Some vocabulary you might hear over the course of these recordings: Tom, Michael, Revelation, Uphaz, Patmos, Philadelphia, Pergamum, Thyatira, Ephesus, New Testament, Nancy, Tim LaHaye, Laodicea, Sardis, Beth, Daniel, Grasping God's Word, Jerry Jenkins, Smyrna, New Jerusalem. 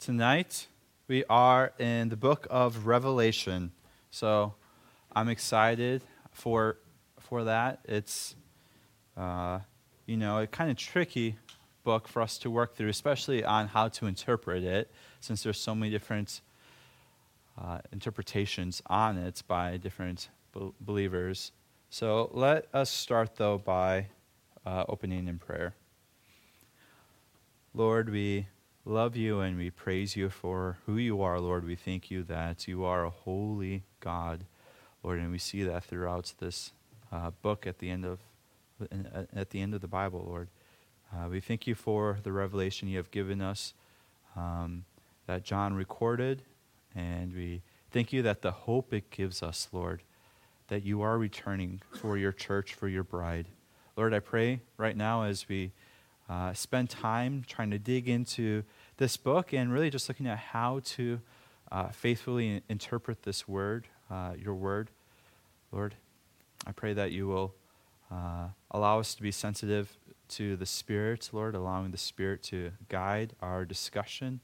Tonight, we are in the book of Revelation, so I'm excited for that. It's, a kind of tricky book for us to work through, especially on how to interpret it, since there's so many different interpretations on it by different believers. So let us start, though, by opening in prayer. Lord, we love you and we praise you for who you are, Lord. We thank you that you are a holy God, Lord, and we see that throughout this book at the end of the Bible, Lord. We thank you for the revelation you have given us that John recorded, and we thank you that the hope it gives us, Lord, that you are returning for your church, for your bride. Lord, I pray right now as we spend time trying to dig into this book and really just looking at how to faithfully interpret this word, your word. Lord, I pray that you will allow us to be sensitive to the Spirit, Lord, allowing the Spirit to guide our discussion,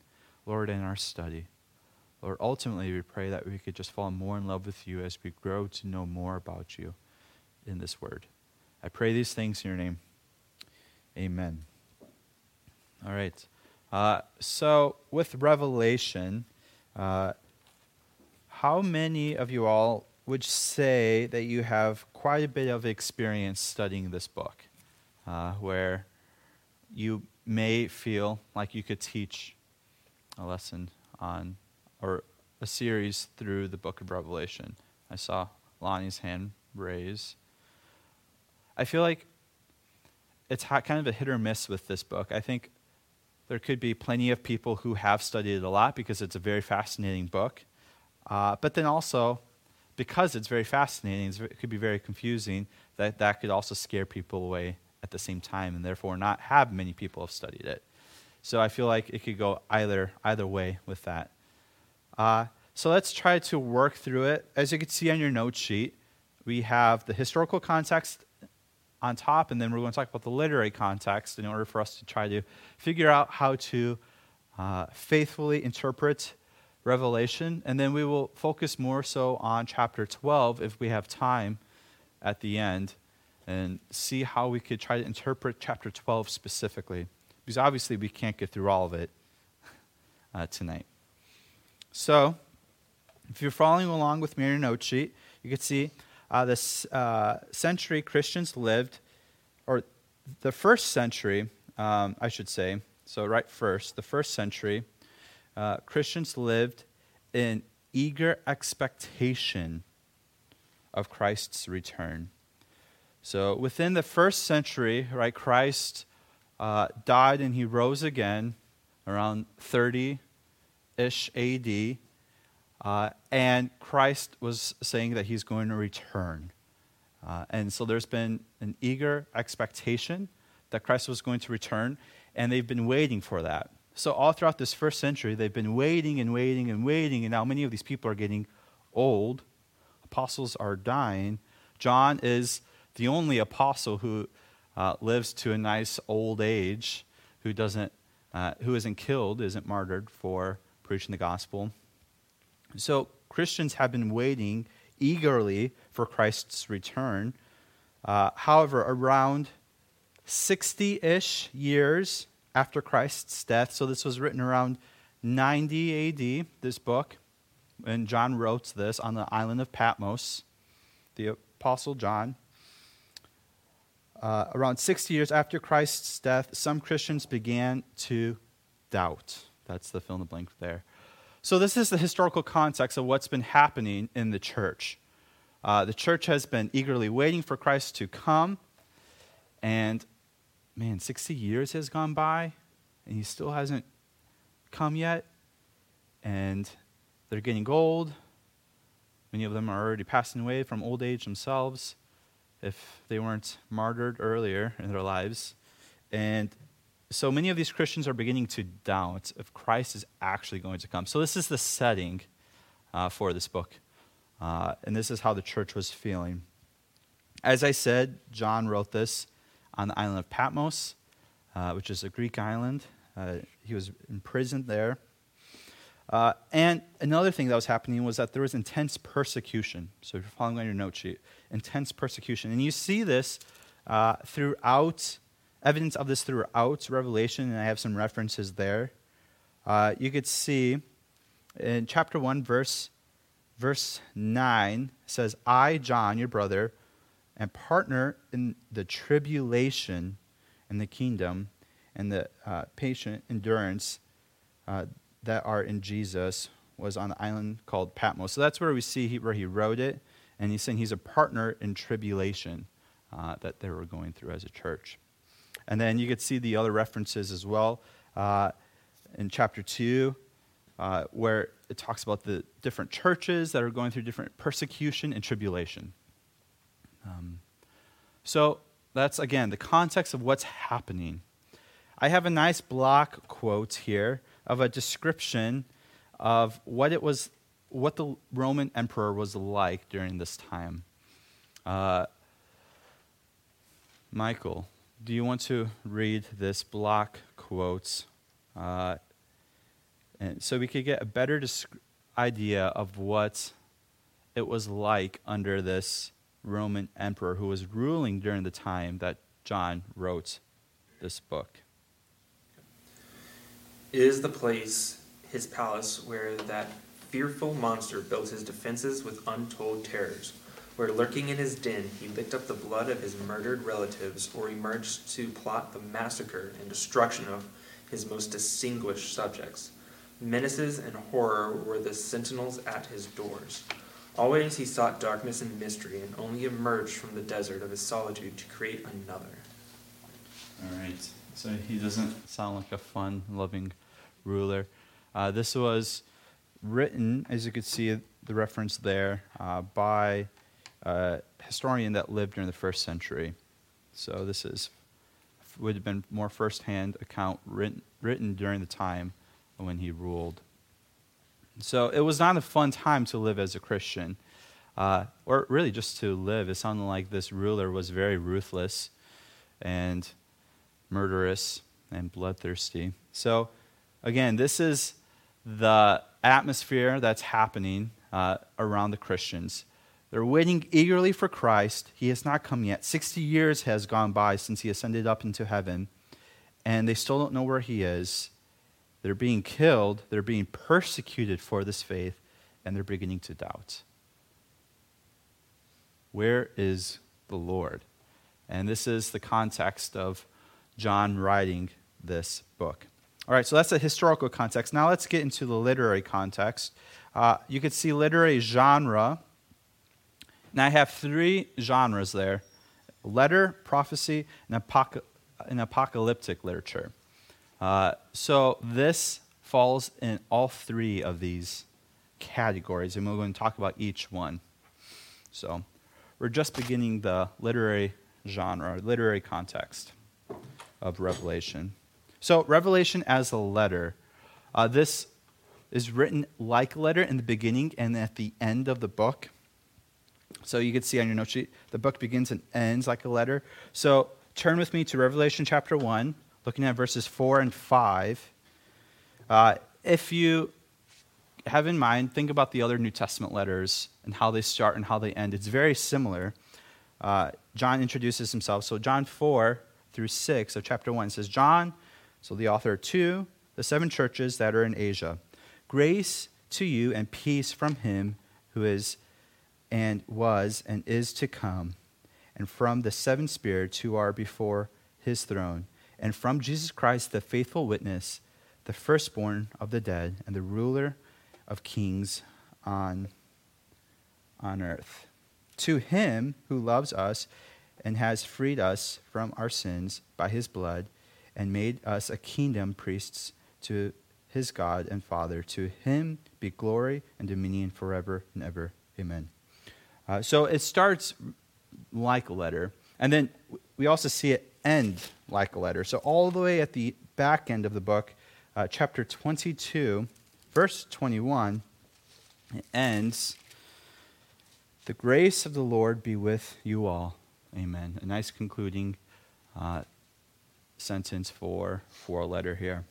Lord, and our study. Lord, ultimately, we pray that we could just fall more in love with you as we grow to know more about you in this word. I pray these things in your name. Amen. All right. So with Revelation, how many of you all would say that you have quite a bit of experience studying this book, where you may feel like you could teach a lesson on or a series through the book of Revelation? I saw Lonnie's hand raise. I feel like it's kind of a hit or miss with this book. I think there could be plenty of people who have studied it a lot because it's a very fascinating book. But then also, because it's very fascinating, it could be very confusing, that could also scare people away at the same time, and therefore not have many people have studied it. So I feel like it could go either way with that. So let's try to work through it. As you can see on your note sheet, we have the historical context on top, and then we're going to talk about the literary context in order for us to try to figure out how to faithfully interpret Revelation. And then we will focus more so on chapter 12 if we have time at the end, and see how we could try to interpret chapter 12 specifically, because obviously we can't get through all of it tonight. So if you're following along with me on your note sheet, you can see century Christians lived, or the first century, I should say, so right first, the first century, Christians lived in eager expectation of Christ's return. So within the first century, right, Christ died and he rose again around 30-ish A.D., and Christ was saying that he's going to return. And so there's been an eager expectation that Christ was going to return, and they've been waiting for that. So all throughout this first century, they've been waiting and waiting and waiting, and now many of these people are getting old. Apostles are dying. John is the only apostle who lives to a nice old age, who isn't killed, isn't martyred for preaching the gospel. So Christians have been waiting eagerly for Christ's return. However, around 60-ish years after Christ's death, so this was written around 90 AD, this book, and John wrote this on the island of Patmos, the Apostle John. Around 60 years after Christ's death, some Christians began to doubt. That's the fill in the blank there. So this is the historical context of what's been happening in the church. The church has been eagerly waiting for Christ to come, and 60 years has gone by, and he still hasn't come yet, and they're getting old. Many of them are already passing away from old age themselves, if they weren't martyred earlier in their lives, and so many of these Christians are beginning to doubt if Christ is actually going to come. So this is the setting for this book, and this is how the church was feeling. As I said, John wrote this on the island of Patmos, which is a Greek island. He was imprisoned there. And another thing that was happening was that there was intense persecution. So if you're following on your note sheet, intense persecution. And you see this throughout, evidence of this throughout Revelation, and I have some references there. You could see in chapter 1, verse 9, says, I, John, your brother, and partner in the tribulation and the kingdom and the patient endurance that are in Jesus, was on the island called Patmos. So that's where we see where he wrote it, and he's saying he's a partner in tribulation that they were going through as a church. And then you could see the other references as well in chapter 2, where it talks about the different churches that are going through different persecution and tribulation. So that's, again, the context of what's happening. I have a nice block quote here of a description of what the Roman emperor was like during this time. Michael, do you want to read this block quotes, and so we could get a better idea of what it was like under this Roman emperor who was ruling during the time that John wrote this book? It is the place, his palace, where that fearful monster built his defenses with untold terrors, where lurking in his den he licked up the blood of his murdered relatives or emerged to plot the massacre and destruction of his most distinguished subjects. Menaces and horror were the sentinels at his doors. Always he sought darkness and mystery and only emerged from the desert of his solitude to create another. All right. So he doesn't sound like a fun, loving ruler. This was written, as you could see the reference there, by a historian that lived during the 1st century. So this would have been more firsthand account written during the time when he ruled. So it was not a fun time to live as a Christian, or really just to live. It sounded like this ruler was very ruthless and murderous and bloodthirsty. So, again, this is the atmosphere that's happening around the Christians. They're waiting eagerly for Christ. He has not come yet. 60 years has gone by since he ascended up into heaven, and they still don't know where he is. They're being killed. They're being persecuted for this faith, and they're beginning to doubt. Where is the Lord? And this is the context of John writing this book. All right, so that's the historical context. Now let's get into the literary context. You could see literary genre. Now I have 3 genres there: letter, prophecy, and apocalyptic literature. So this falls in all 3 of these categories, and we're going to talk about each one. So we're just beginning the literary genre, literary context of Revelation. So Revelation as a letter. This is written like a letter in the beginning and at the end of the book. So you can see on your note sheet, the book begins and ends like a letter. So turn with me to Revelation chapter 1, looking at verses 4 and 5. If you have in mind, think about the other New Testament letters and how they start and how they end. It's very similar. John introduces himself. So John 4 through 6 of chapter 1. It says, John, so the author, to the 7 churches that are in Asia, grace to you and peace from him who is and was and is to come, and from the 7 spirits who are before his throne, and from Jesus Christ, the faithful witness, the firstborn of the dead, and the ruler of kings on earth. To him who loves us and has freed us from our sins by his blood, and made us a kingdom, priests to his God and Father. To him be glory and dominion forever and ever. Amen. So it starts like a letter, and then we also see it end like a letter. So all the way at the back end of the book, chapter 22, verse 21, it ends, the grace of the Lord be with you all. Amen. A nice concluding sentence for a letter here.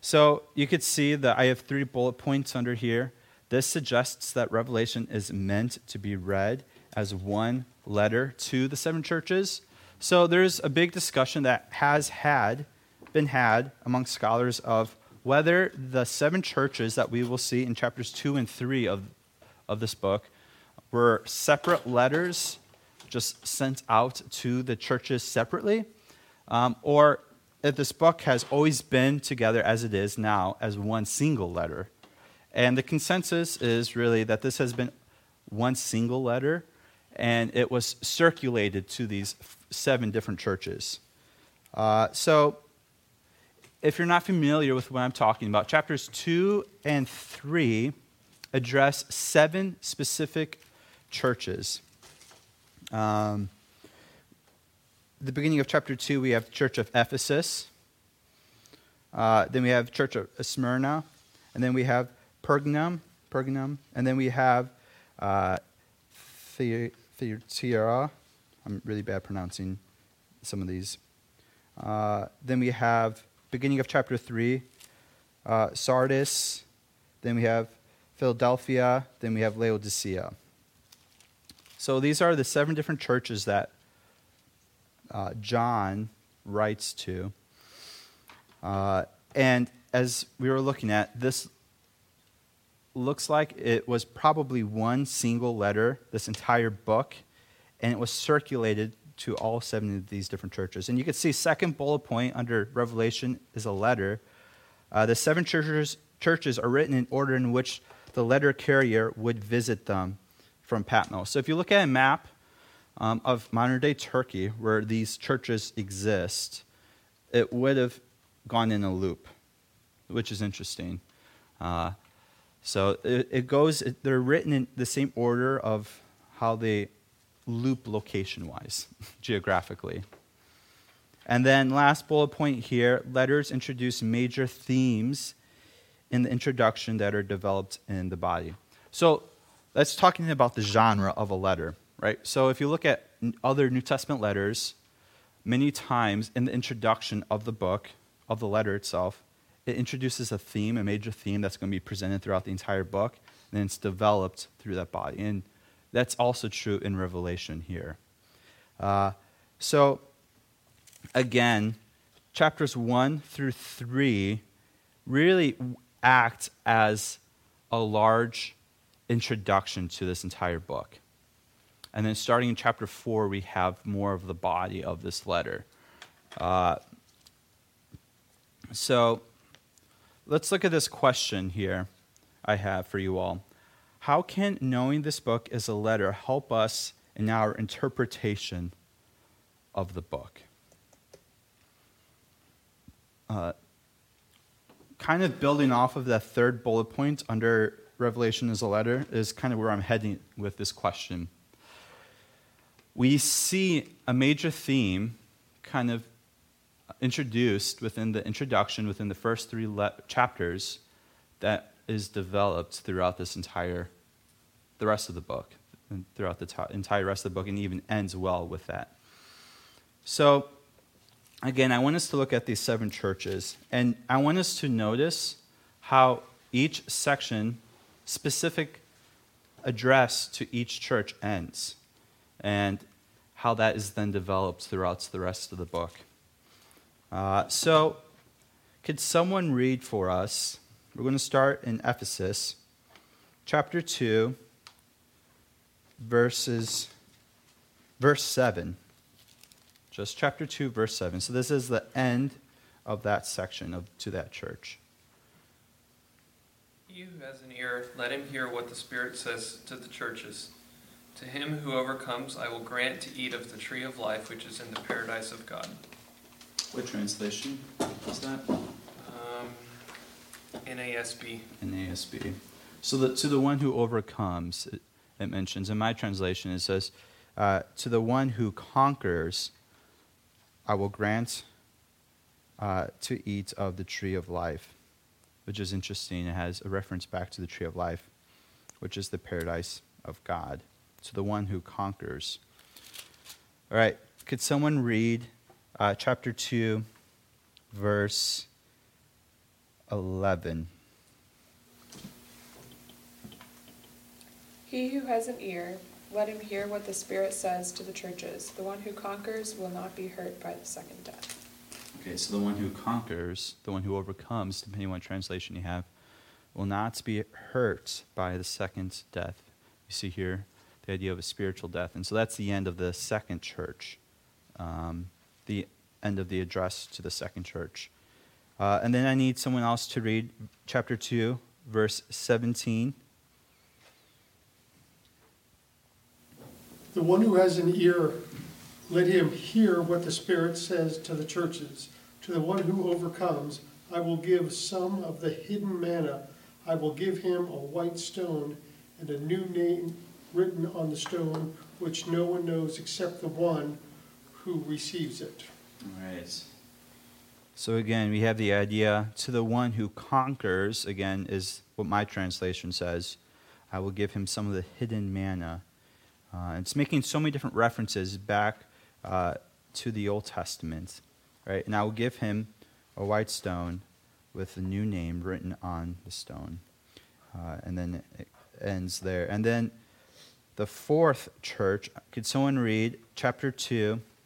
So you could see that I have 3 bullet points under here. This suggests that Revelation is meant to be read as one letter to the 7 churches. So there's a big discussion that has been had among scholars of whether the 7 churches that we will see in chapters 2 and 3 of this book were separate letters just sent out to the churches separately, or if this book has always been together as it is now as one single letter. And the consensus is really that this has been one single letter, and it was circulated to these 7 different churches. So if you're not familiar with what I'm talking about, chapters 2 and 3 address 7 specific churches. The beginning of chapter 2, we have the church of Ephesus. Then we have the church of Smyrna. And then we have Pergamum. And then we have Thyatira. I'm really bad pronouncing some of these. Then we have, beginning of chapter 3, Sardis. Then we have Philadelphia. Then we have Laodicea. So these are the 7 different churches that John writes to. And as we were looking at, this looks like it was probably one single letter, this entire book, and it was circulated to all 7 of these different churches. And you can see second bullet point under Revelation is a letter. The 7 churches are written in order in which the letter carrier would visit them from Patmos. So if you look at a map of modern-day Turkey, where these churches exist, it would have gone in a loop, which is interesting. So it goes; they're written in the same order of how they loop location-wise, geographically. And then last bullet point here, letters introduce major themes in the introduction that are developed in the body. So that's talking about the genre of a letter. Right? So if you look at other New Testament letters, many times in the introduction of the book, of the letter itself, it introduces a theme, a major theme that's going to be presented throughout the entire book, and then it's developed through that body. And that's also true in Revelation here. So again, chapters 1 through 3 really act as a large introduction to this entire book. And then starting in chapter 4, we have more of the body of this letter. So let's look at this question here I have for you all. How can knowing this book is a letter help us in our interpretation of the book? Kind of building off of that third bullet point under Revelation is a letter is kind of where I'm heading with this question. We see a major theme kind of introduced within the introduction, within the first 3 chapters, that is developed throughout this entire, the rest of the book, and throughout the entire rest of the book, and even ends well with that. So, again, I want us to look at these 7 churches, and I want us to notice how each section, specific address to each church ends, and how that is then developed throughout the rest of the book. So, could someone read for us? We're going to start in Ephesus, chapter 2, verse 7. Just chapter 2, verse 7. So this is the end of that section to that church. He who has an ear, let him hear what the Spirit says to the churches. To him who overcomes, I will grant to eat of the tree of life, which is in the paradise of God. What translation is that? NASB. NASB. So to the one who overcomes, it mentions. In my translation, it says, to the one who conquers, I will grant to eat of the tree of life, which is interesting. It has a reference back to the tree of life, which is the paradise of God. To the one who conquers. All right, could someone read chapter 2, verse 11. He who has an ear, let him hear what the Spirit says to the churches. The one who conquers will not be hurt by the second death. Okay, so the one who conquers, the one who overcomes, depending on what translation you have, will not be hurt by the second death. You see here the idea of a spiritual death. And so that's the end of the second church, the end of the address to the second church. And then I need someone else to read chapter 2, verse 17. The one who has an ear, let him hear what the Spirit says to the churches. To the one who overcomes, I will give some of the hidden manna. I will give him a white stone and a new name written on the stone, which no one knows except the one who receives it. All right. So again, we have the idea, to the one who conquers, again, is what my translation says, I will give him some of the hidden manna. It's making so many different references back to the Old Testament, right? And I will give him a white stone with a new name written on the stone. And then it ends there. And then the fourth church, could someone read chapter 2,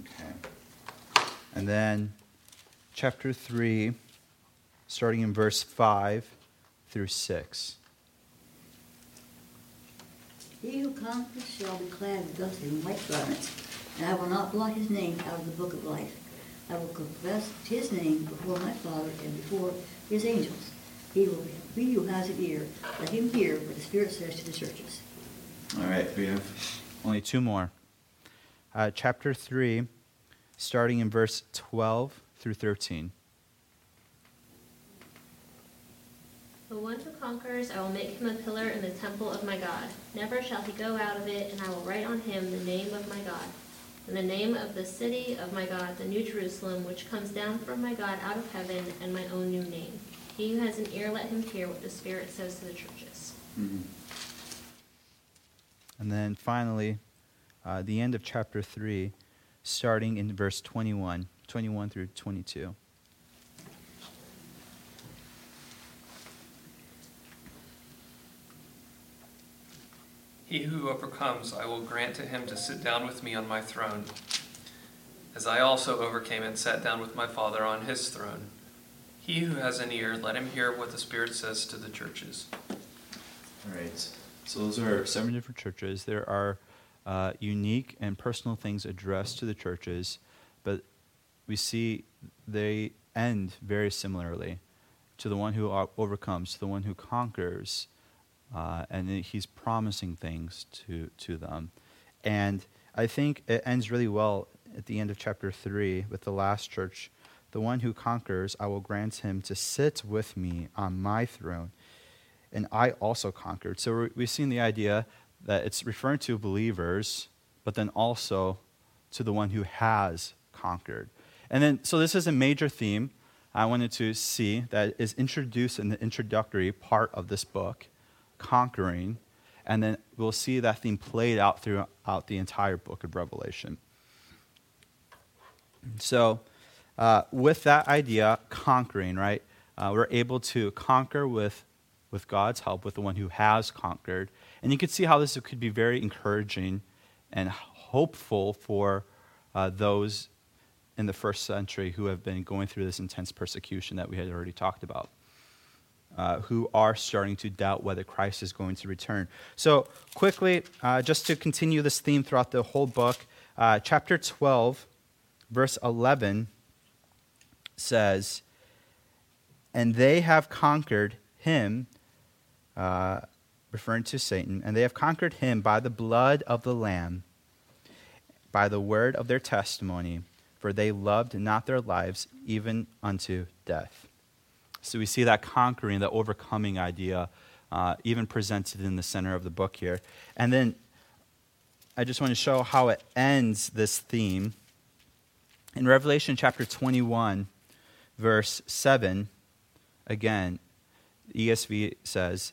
Okay. And then chapter 3, starting in verse 5 through 6. He who conquers shall be clad thus in white garments, and I will not blot his name out of the book of life. I will confess his name before my Father and before his angels. He who has an ear, let him hear what the Spirit says to the churches. All right, we have only two more. Chapter 3, starting in verse 12 through 13. The one who conquers, I will make him a pillar in the temple of my God. Never shall he go out of it, and I will write on him the name of my God, and the name of the city of my God, the New Jerusalem, which comes down from my God out of heaven, and my own new name. He who has an ear, let him hear what the Spirit says to the churches. Mm-hmm. And then finally, the end of chapter 3, starting in verse 21 through 22. He who overcomes, I will grant to him to sit down with me on my throne, as I also overcame and sat down with my Father on his throne. He who has an ear, let him hear what the Spirit says to the churches. All right. So those are seven different churches. There are unique and personal things addressed to the churches, but we see they end very similarly. To the one who overcomes, to the one who conquers, and he's promising things to them. And I think it ends really well at the end of chapter 3 with the last church. The one who conquers, I will grant him to sit with me on my throne, and I also conquered. So we've seen the idea that it's referring to believers, but then also to the one who has conquered. And then, so this is a major theme I wanted to see that is introduced in the introductory part of this book, conquering, and then we'll see that theme played out throughout the entire book of Revelation. So with that idea, conquering, right? We're able to conquer with God's help, with the one who has conquered. And you can see how this could be very encouraging and hopeful for those in the first century who have been going through this intense persecution that we had already talked about, who are starting to doubt whether Christ is going to return. So quickly, just to continue this theme throughout the whole book, chapter 12, verse 11 says, and they have conquered him, referring to Satan, and they have conquered him by the blood of the Lamb, by the word of their testimony, for they loved not their lives even unto death. So we see that conquering, the overcoming idea even presented in the center of the book here. And then I just want to show how it ends this theme. In Revelation chapter 21, verse 7, again, ESV says,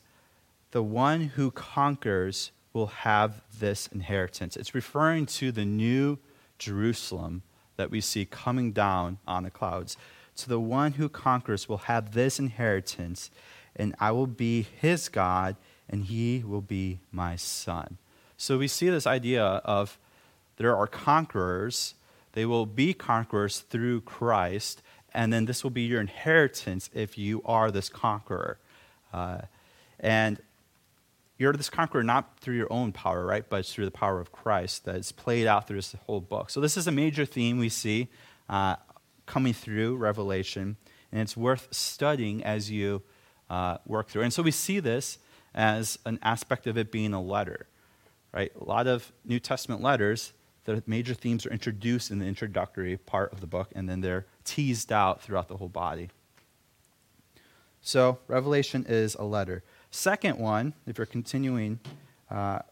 "The one who conquers will have this inheritance." It's referring to the new Jerusalem that we see coming down on the clouds. "So the one who conquers will have this inheritance, and I will be his God, and he will be my son." So we see this idea of there are conquerors. They will be conquerors through Christ, and then this will be your inheritance if you are this conqueror. And you're this conqueror not through your own power, right, but it's through the power of Christ that is played out through this whole book. So this is a major theme we see coming through Revelation, and it's worth studying as you work through. And so we see this as an aspect of it being a letter, right? A lot of New Testament letters, the major themes are introduced in the introductory part of the book, and then they're teased out throughout the whole body. So Revelation is a letter. Second one, if you're continuing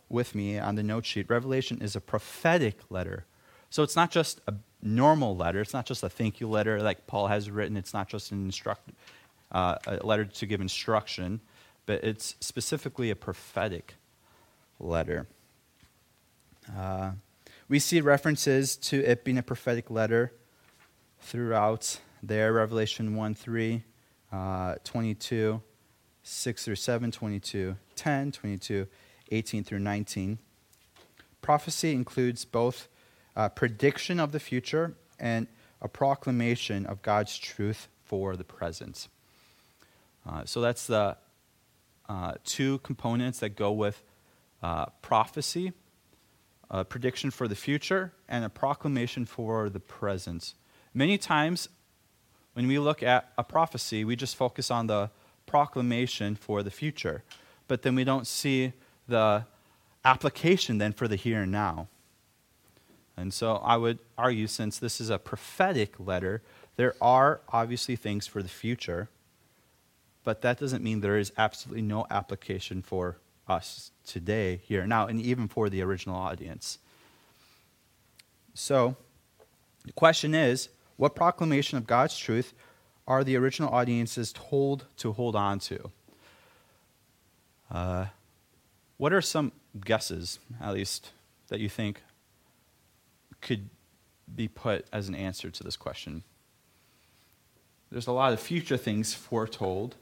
with me on the note sheet, Revelation is a prophetic letter. So it's not just a normal letter. It's not just a thank you letter like Paul has written. It's not just an a letter to give instruction, but it's specifically a prophetic letter. We see references to it being a prophetic letter throughout there, Revelation 1:3, 22, 6-7, 22, 10, 22, 18-19. Prophecy includes both prediction of the future and a proclamation of God's truth for the present. So that's the two components that go with prophecy. A prediction for the future, and a proclamation for the present. Many times when we look at a prophecy, we just focus on the proclamation for the future, but then we don't see the application then for the here and now. And so I would argue, since this is a prophetic letter, there are obviously things for the future, but that doesn't mean there is absolutely no application for us today, here and now, and even for the original audience. So the question is, what proclamation of God's truth are the original audiences told to hold on to? What are some guesses, at least, that you think could be put as an answer to this question? There's a lot of future things foretold,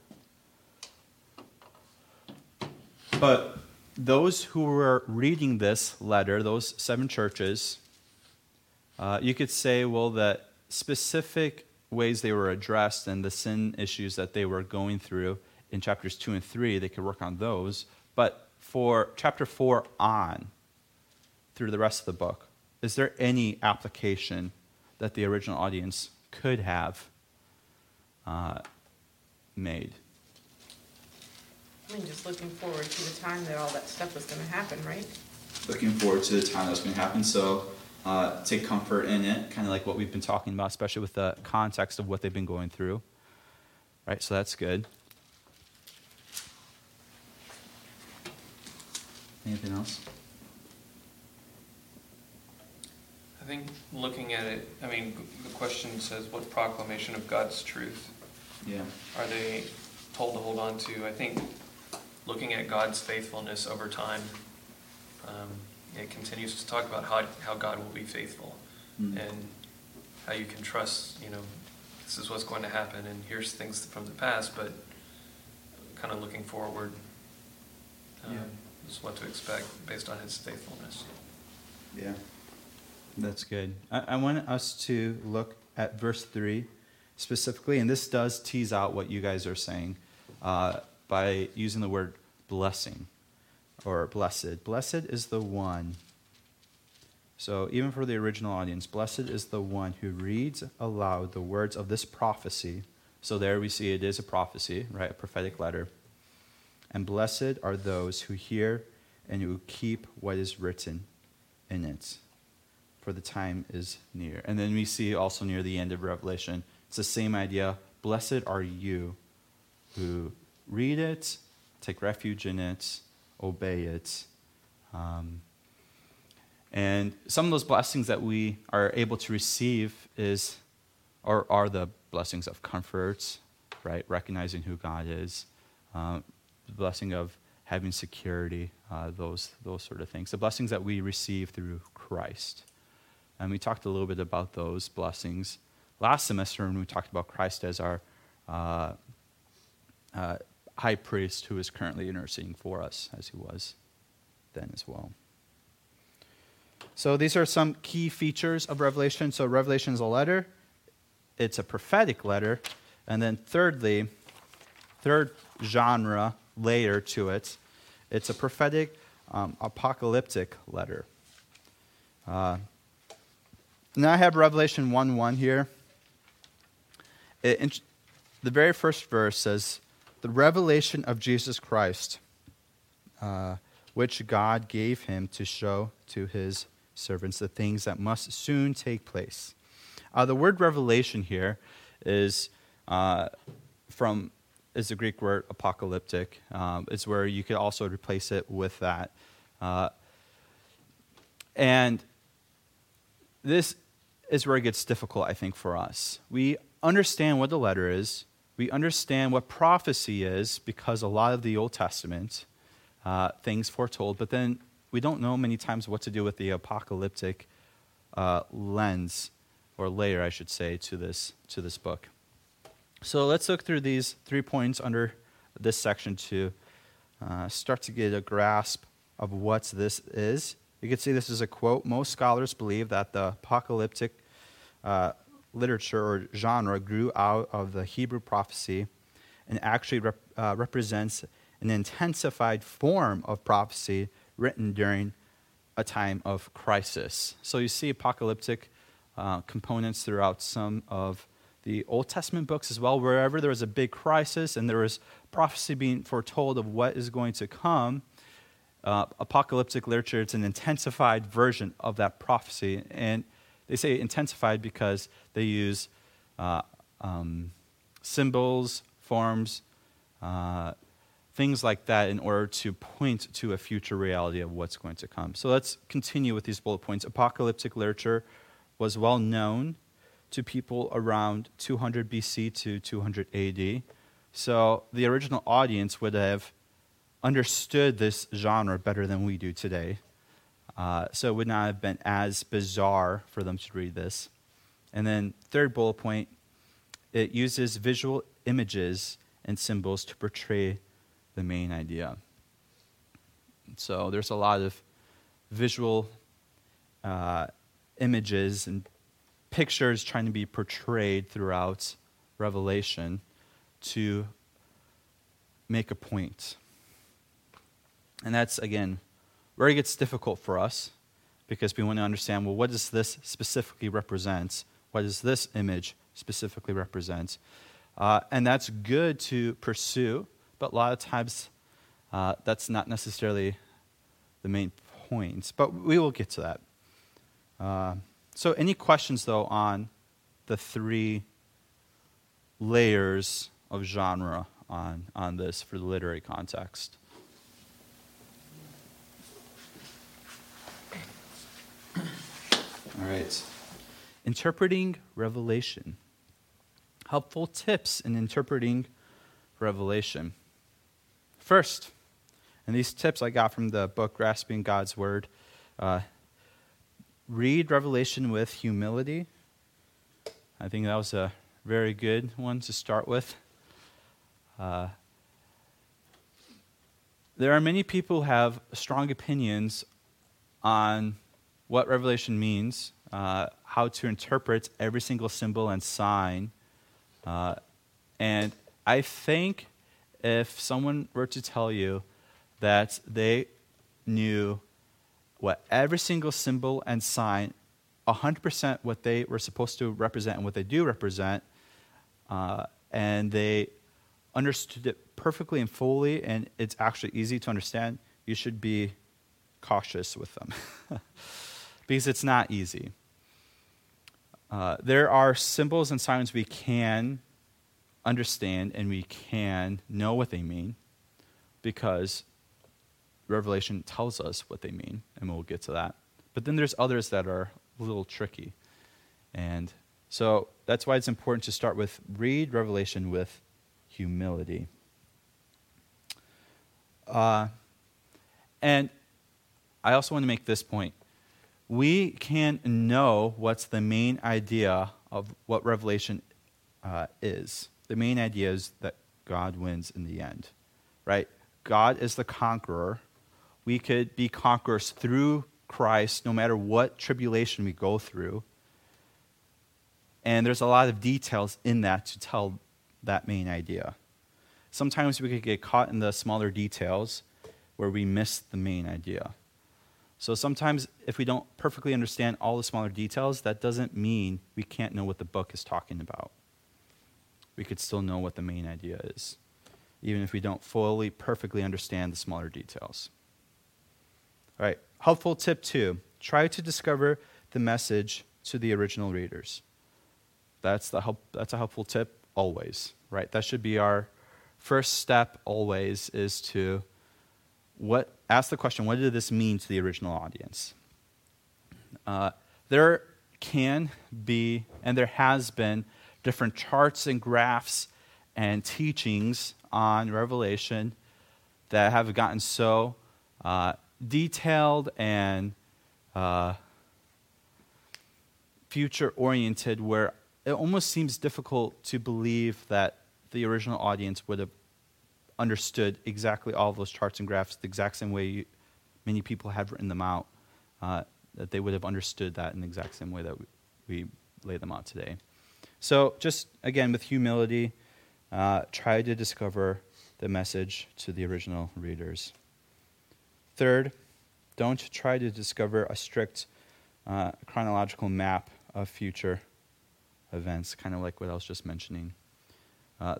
but those who were reading this letter, those seven churches, you could say, well, that specific ways they were addressed and the sin issues that they were going through in chapters 2 and 3, they could work on those. But for chapter 4 on, through the rest of the book, is there any application that the original audience could have made? I mean, just looking forward to the time that all that stuff was going to happen, right? Looking forward to the time that was going to happen. So take comfort in it, kind of like what we've been talking about, especially with the context of what they've been going through. Right, so that's good. Anything else? I think looking at it, I mean, the question says, what proclamation of God's truth? Yeah. Are they told to hold on to? I think looking at God's faithfulness over time, it continues to talk about how God will be faithful, and how you can trust, this is what's going to happen, and here's things from the past, but kind of looking forward is what to expect based on his faithfulness. Yeah, that's good. I want us to look at verse 3 specifically, and this does tease out what you guys are saying, by using the word blessing or blessed. Blessed is the one. So even for the original audience, blessed is the one who reads aloud the words of this prophecy. So there we see it is a prophecy, right? A prophetic letter. And blessed are those who hear and who keep what is written in it, for the time is near. And then we see also near the end of Revelation, it's the same idea. Blessed are you who read it take refuge in it, obey it. And some of those blessings that we are able to receive are the blessings of comfort, right? Recognizing who God is, the blessing of having security, those sort of things. The blessings that we receive through Christ. And we talked a little bit about those blessings last semester when we talked about Christ as our high priest who is currently interceding for us, as he was then as well. So these are some key features of Revelation. So Revelation is a letter. It's a prophetic letter. And then thirdly, third genre later to it, it's a prophetic apocalyptic letter. Now I have Revelation 1:1 here. The very first verse says, "The revelation of Jesus Christ, which God gave him to show to his servants the things that must soon take place." The word revelation here is the Greek word apocalyptic. It's where you could also replace it with that. And this is where it gets difficult, I think, for us. We understand what the letter is. We understand what prophecy is because a lot of the Old Testament things foretold, but then we don't know many times what to do with the apocalyptic lens or layer, I should say, to this book. So let's look through these 3 points under this section to start to get a grasp of what this is. You can see this is a quote. Most scholars believe that the apocalyptic literature or genre grew out of the Hebrew prophecy and actually represents an intensified form of prophecy written during a time of crisis. So you see apocalyptic components throughout some of the Old Testament books as well, wherever there was a big crisis and there was prophecy being foretold of what is going to come. Apocalyptic literature, it's an intensified version of that prophecy. And they say intensified because they use symbols, forms, things like that in order to point to a future reality of what's going to come. So let's continue with these bullet points. Apocalyptic literature was well known to people around 200 BC to 200 AD. So the original audience would have understood this genre better than we do today. So it would not have been as bizarre for them to read this. And then third bullet point, it uses visual images and symbols to portray the main idea. So there's a lot of visual images and pictures trying to be portrayed throughout Revelation to make a point. And that's, again, where it gets difficult for us because we want to understand, well, what does this specifically represent? What does this image specifically represent? And that's good to pursue, but a lot of times that's not necessarily the main point. But we will get to that. So any questions, though, on the 3 layers of genre on this for the literary context? All right. Interpreting Revelation. Helpful tips in interpreting Revelation. First, and these tips I got from the book Grasping God's Word, read Revelation with humility. I think that was a very good one to start with. There are many people who have strong opinions on what Revelation means, how to interpret every single symbol and sign. And I think if someone were to tell you that they knew what every single symbol and sign, 100% what they were supposed to represent and what they do represent, and they understood it perfectly and fully, and it's actually easy to understand, you should be cautious with them. Because it's not easy. There are symbols and signs we can understand and we can know what they mean. because Revelation tells us what they mean, and we'll get to that. But then there's others that are a little tricky. And so that's why it's important to start with, read Revelation with humility. And I also want to make this point. We can know what's the main idea of what Revelation is. The main idea is that God wins in the end, right? God is the conqueror. We could be conquerors through Christ no matter what tribulation we go through. And there's a lot of details in that to tell that main idea. Sometimes we could get caught in the smaller details where we miss the main idea. So sometimes if we don't perfectly understand all the smaller details, that doesn't mean we can't know what the book is talking about. We could still know what the main idea is, even if we don't fully, perfectly understand the smaller details. All right, helpful tip 2, try to discover the message to the original readers. That's a helpful tip always, right? That should be our first step always, is to ask the question, what did this mean to the original audience? There can be, and there has been, different charts and graphs and teachings on Revelation that have gotten so detailed and future-oriented where it almost seems difficult to believe that the original audience would have understood exactly all those charts and graphs the exact same way many people have written them out, that they would have understood that in the exact same way that we lay them out today. So just, again, with humility, try to discover the message to the original readers. Third, don't try to discover a strict chronological map of future events, kind of like what I was just mentioning.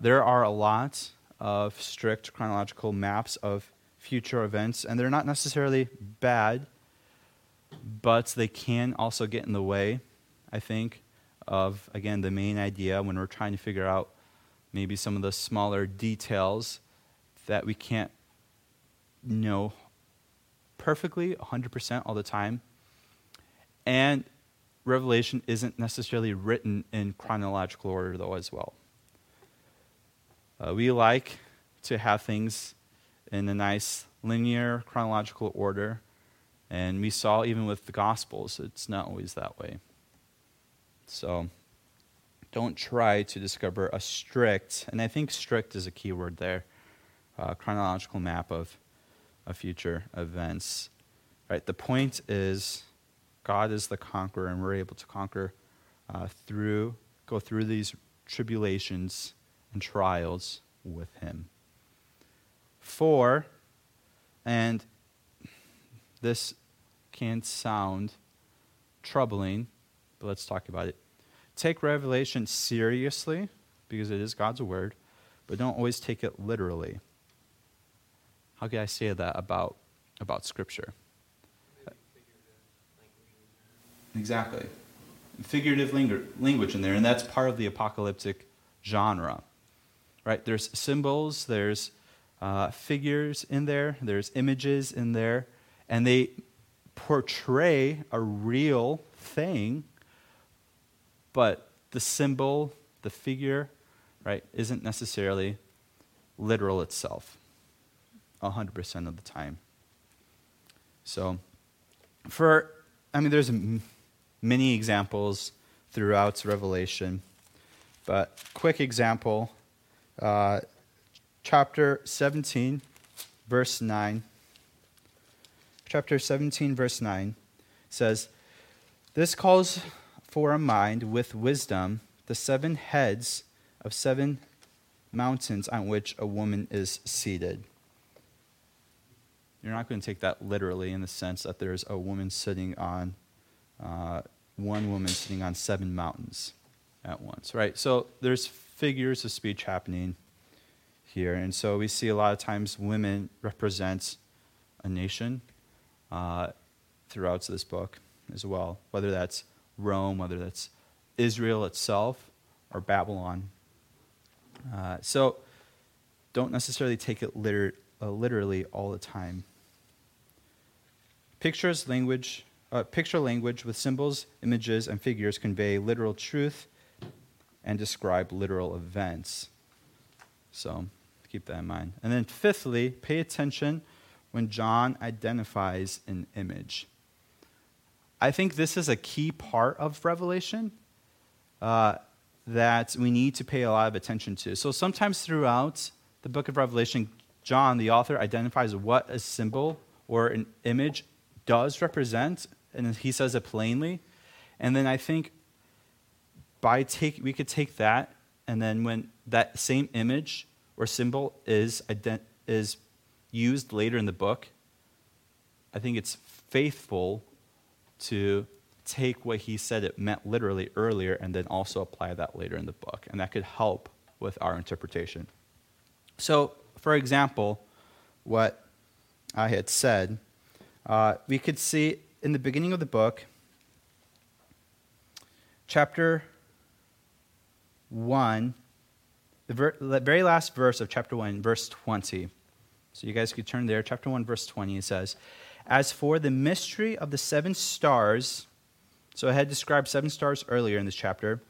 There are a lot of strict chronological maps of future events, and they're not necessarily bad, but they can also get in the way, I think, of, again, the main idea when we're trying to figure out maybe some of the smaller details that we can't know perfectly 100% all the time. And Revelation isn't necessarily written in chronological order, though, as well. We like to have things in a nice linear chronological order, and we saw even with the Gospels, it's not always that way. So don't try to discover a strict, and I think strict is a key word there, chronological map of future events. Right? The point is, God is the conqueror, and we're able to conquer go through these tribulations and trials with him. 4, and this can sound troubling, but let's talk about it. Take Revelation seriously, because it is God's word, but don't always take it literally. How can I say that about Scripture? Exactly. Figurative language in there, and that's part of the apocalyptic genre, right? There's symbols, there's figures in there, there's images in there, and they portray a real thing, but the symbol, the figure, right, isn't necessarily literal itself 100% of the time. So, there's many examples throughout Revelation, but quick example, chapter 17, verse 9. Chapter 17, verse 9 says, "This calls for a mind with wisdom, the 7 heads of 7 mountains on which a woman is seated." You're not going to take that literally in the sense that there's a woman sitting on, one woman sitting on 7 mountains at once, right? So there's figures of speech happening here. And so we see a lot of times women represent a nation throughout this book as well, whether that's Rome, whether that's Israel itself, or Babylon. So don't necessarily take it literally. literally all the time. Picture language with symbols, images, and figures convey literal truth and describe literal events. So keep that in mind. And then fifthly, pay attention when John identifies an image. I think this is a key part of Revelation that we need to pay a lot of attention to. So sometimes throughout the book of Revelation, John, the author, identifies what a symbol or an image does represent, and he says it plainly. And then I think we could take that, and then when that same image or symbol is used later in the book, I think it's faithful to take what he said it meant literally earlier and then also apply that later in the book. And that could help with our interpretation. So, for example, what I had said, we could see in the beginning of the book, chapter 1, the very last verse of chapter 1, verse 20. So you guys could turn there. Chapter 1, verse 20, it says, "As for the mystery of the seven stars," so I had described seven stars earlier in this chapter,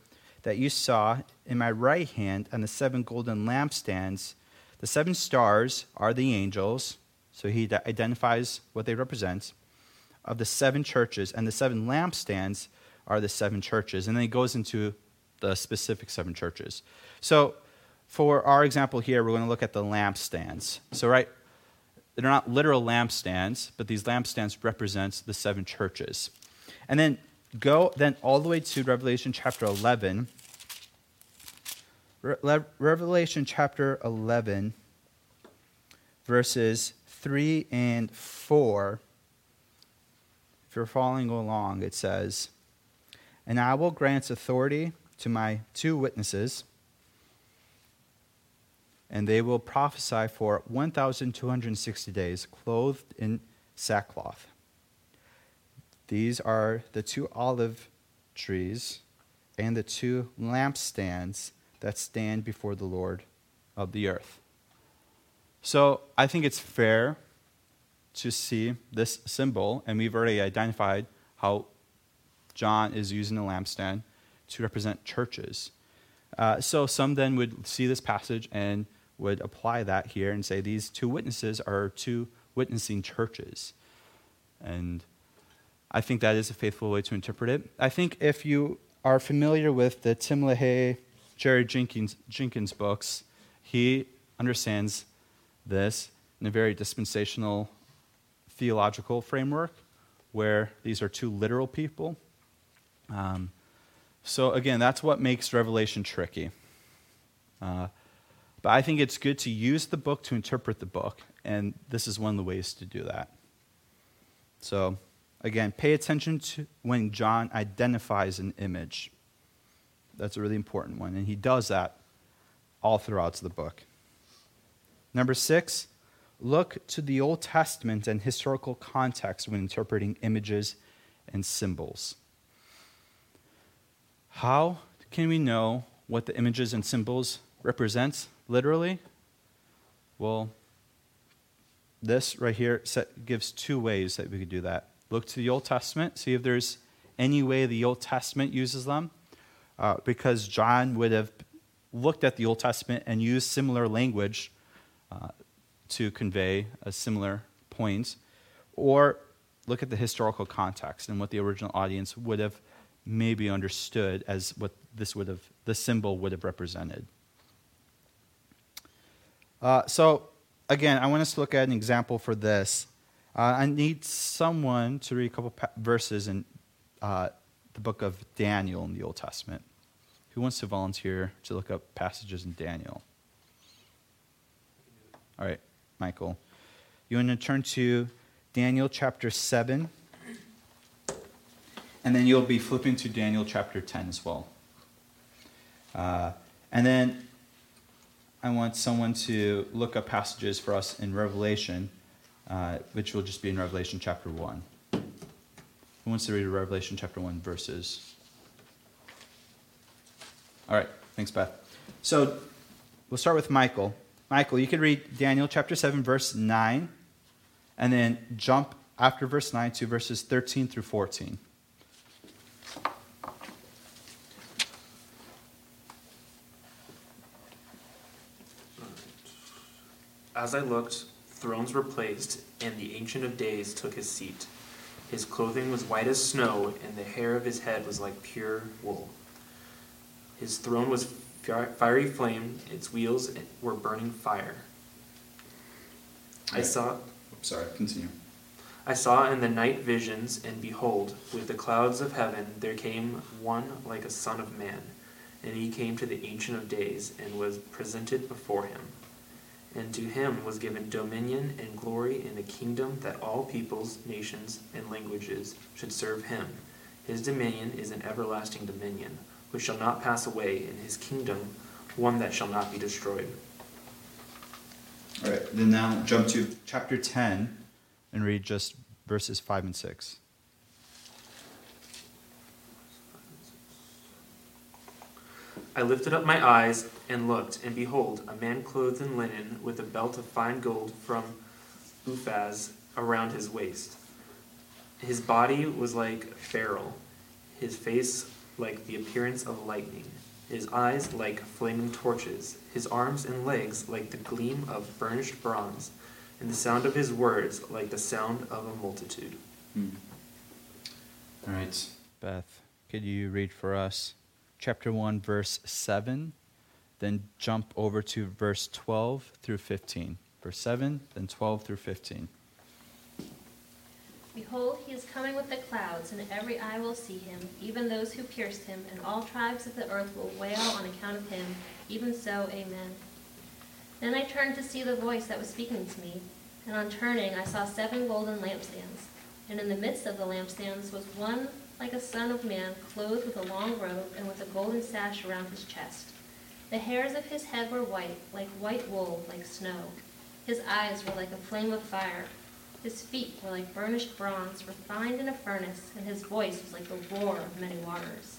"that you saw in my right hand and the seven golden lampstands, the seven stars are the angels," so he identifies what they represent, "of the seven churches, and the seven lampstands are the seven churches." And then he goes into the specific seven churches. So for our example here, we're going to look at the lampstands. So they're not literal lampstands, but these lampstands represent the seven churches. And then go all the way to Revelation chapter 11. Revelation chapter 11, verses 3 and 4. If you're following along, it says, "And I will grant authority to my two witnesses, and they will prophesy for 1,260 days, clothed in sackcloth. These are the two olive trees and the two lampstands that stand before the Lord of the earth." So I think it's fair to see this symbol, and we've already identified how John is using the lampstand to represent churches. So some then would see this passage and would apply that here and say these two witnesses are two witnessing churches. And I think that is a faithful way to interpret it. I think if you are familiar with the Tim LaHaye, Jerry Jenkins books, he understands this in a very dispensational theological framework where these are two literal people. So again, that's what makes Revelation tricky. But I think it's good to use the book to interpret the book, and this is one of the ways to do that. So again, pay attention to when John identifies an image. That's a really important one, and he does that all throughout the book. Number 6, look to the Old Testament and historical context when interpreting images and symbols. How can we know what the images and symbols represent literally? Well, this right here gives two ways that we could do that. Look to the Old Testament, see if there's any way the Old Testament uses them, because John would have looked at the Old Testament and used similar language to convey a similar point, or look at the historical context and what the original audience would have maybe understood as what the symbol would have represented. So again, I want us to look at an example for this. I need someone to read a couple verses in the book of Daniel in the Old Testament. Who wants to volunteer to look up passages in Daniel? All right, Michael. You want to turn to Daniel chapter 7? And then you'll be flipping to Daniel chapter 10 as well. And then I want someone to look up passages for us in Revelation, which will just be in Revelation chapter 1. Who wants to read Revelation chapter 1 verses? All right, thanks, Beth. So we'll start with Michael. Michael, you could read Daniel chapter 7, verse 9, and then jump after verse 9 to verses 13 through 14. As I looked, thrones were placed, and the Ancient of Days took his seat. His clothing was white as snow, and the hair of his head was like pure wool. His throne was fiery flame, its wheels were burning fire. I saw in the night visions, and behold, with the clouds of heaven there came one like a son of man, and he came to the Ancient of Days, and was presented before him. And to him was given dominion and glory and a kingdom that all peoples, nations, and languages should serve him. His dominion is an everlasting dominion, which shall not pass away, and his kingdom one that shall not be destroyed. All right, then now jump to chapter 10 and read just verses 5 and 6. I lifted up my eyes and looked, and behold, a man clothed in linen with a belt of fine gold from Uphaz around his waist. His body was like a beryl, his face like the appearance of lightning, his eyes like flaming torches, his arms and legs like the gleam of burnished bronze, and the sound of his words like the sound of a multitude. All right, Beth, could you read for us? Chapter 1, verse 7, then jump over to verse 12 through 15. Verse 7, then 12 through 15. Behold, he is coming with the clouds, and every eye will see him, even those who pierced him, and all tribes of the earth will wail on account of him. Even so, amen. Then I turned to see the voice that was speaking to me, and on turning I saw 7 golden lampstands, and in the midst of the lampstands was one like a son of man, clothed with a long robe and with a golden sash around his chest. The hairs of his head were white wool, like snow. His eyes were like a flame of fire. His feet were like burnished bronze, refined in a furnace, and his voice was like the roar of many waters.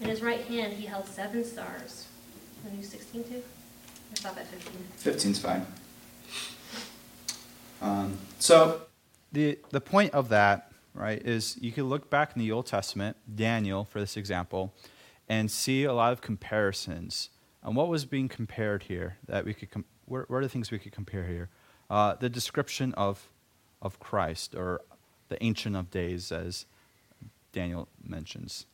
In his right hand he held 7 stars. Can you do 16 too? I stopped at 15. 15's fine. So the point of that, right, is you can look back in the Old Testament, Daniel for this example, and see a lot of comparisons. And what was being compared here? That we could where are the things we could compare here? The description of Christ, or the Ancient of Days, as Daniel mentions,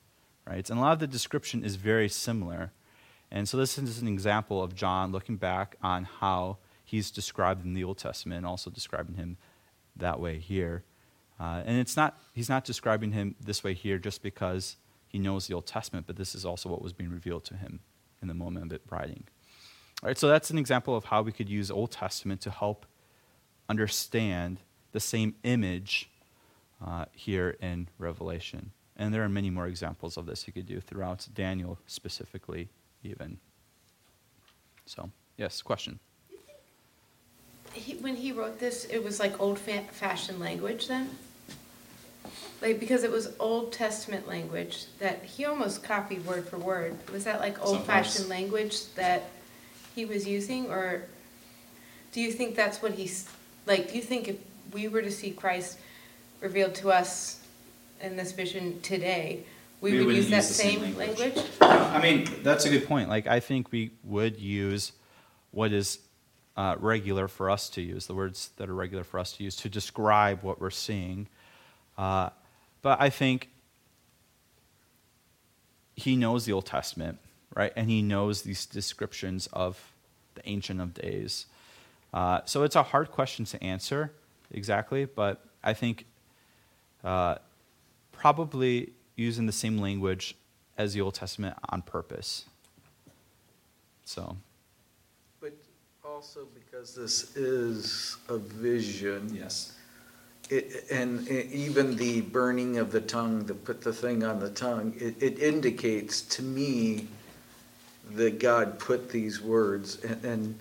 right? And a lot of the description is very similar. And so this is an example of John looking back on how he's described in the Old Testament, and also describing him that way here. And it's not—he's not describing him this way here just because he knows the Old Testament, but this is also what was being revealed to him in the moment of it writing. All right, so that's an example of how we could use Old Testament to help understand the same image here in Revelation. And there are many more examples of this you could do throughout Daniel specifically, even. So, yes, question. When he wrote this, it was like old-fashioned language then? Like, because it was Old Testament language that he almost copied word for word. Was that like old-fashioned language that he was using, or do you think that's what he's like? Do you think if we were to see Christ revealed to us in this vision today, we would use that same language? I mean, that's a good point. Like, I think we would use what is regular for us to use, the words that are regular for us to use to describe what we're seeing. But I think he knows the Old Testament, right? And he knows these descriptions of the Ancient of Days. So it's a hard question to answer exactly, but I think probably using the same language as the Old Testament on purpose. So... Also, because this is a vision, yes, and even the burning of the tongue, to put the thing on the tongue, it indicates to me that God put these words and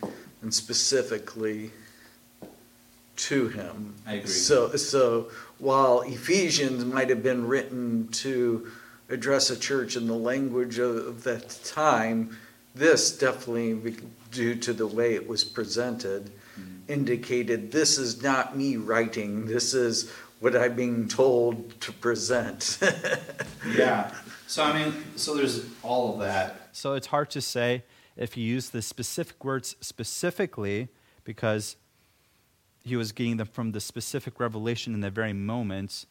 specifically to him. I agree. So while Ephesians might have been written to address a church in the language of that time, this definitely, due to the way it was presented, indicated this is not me writing, this is what I'm being told to present. Yeah. So, I mean, so there's all of that. So it's hard to say if he used the specific words specifically because he was getting them from the specific revelation in the very moment,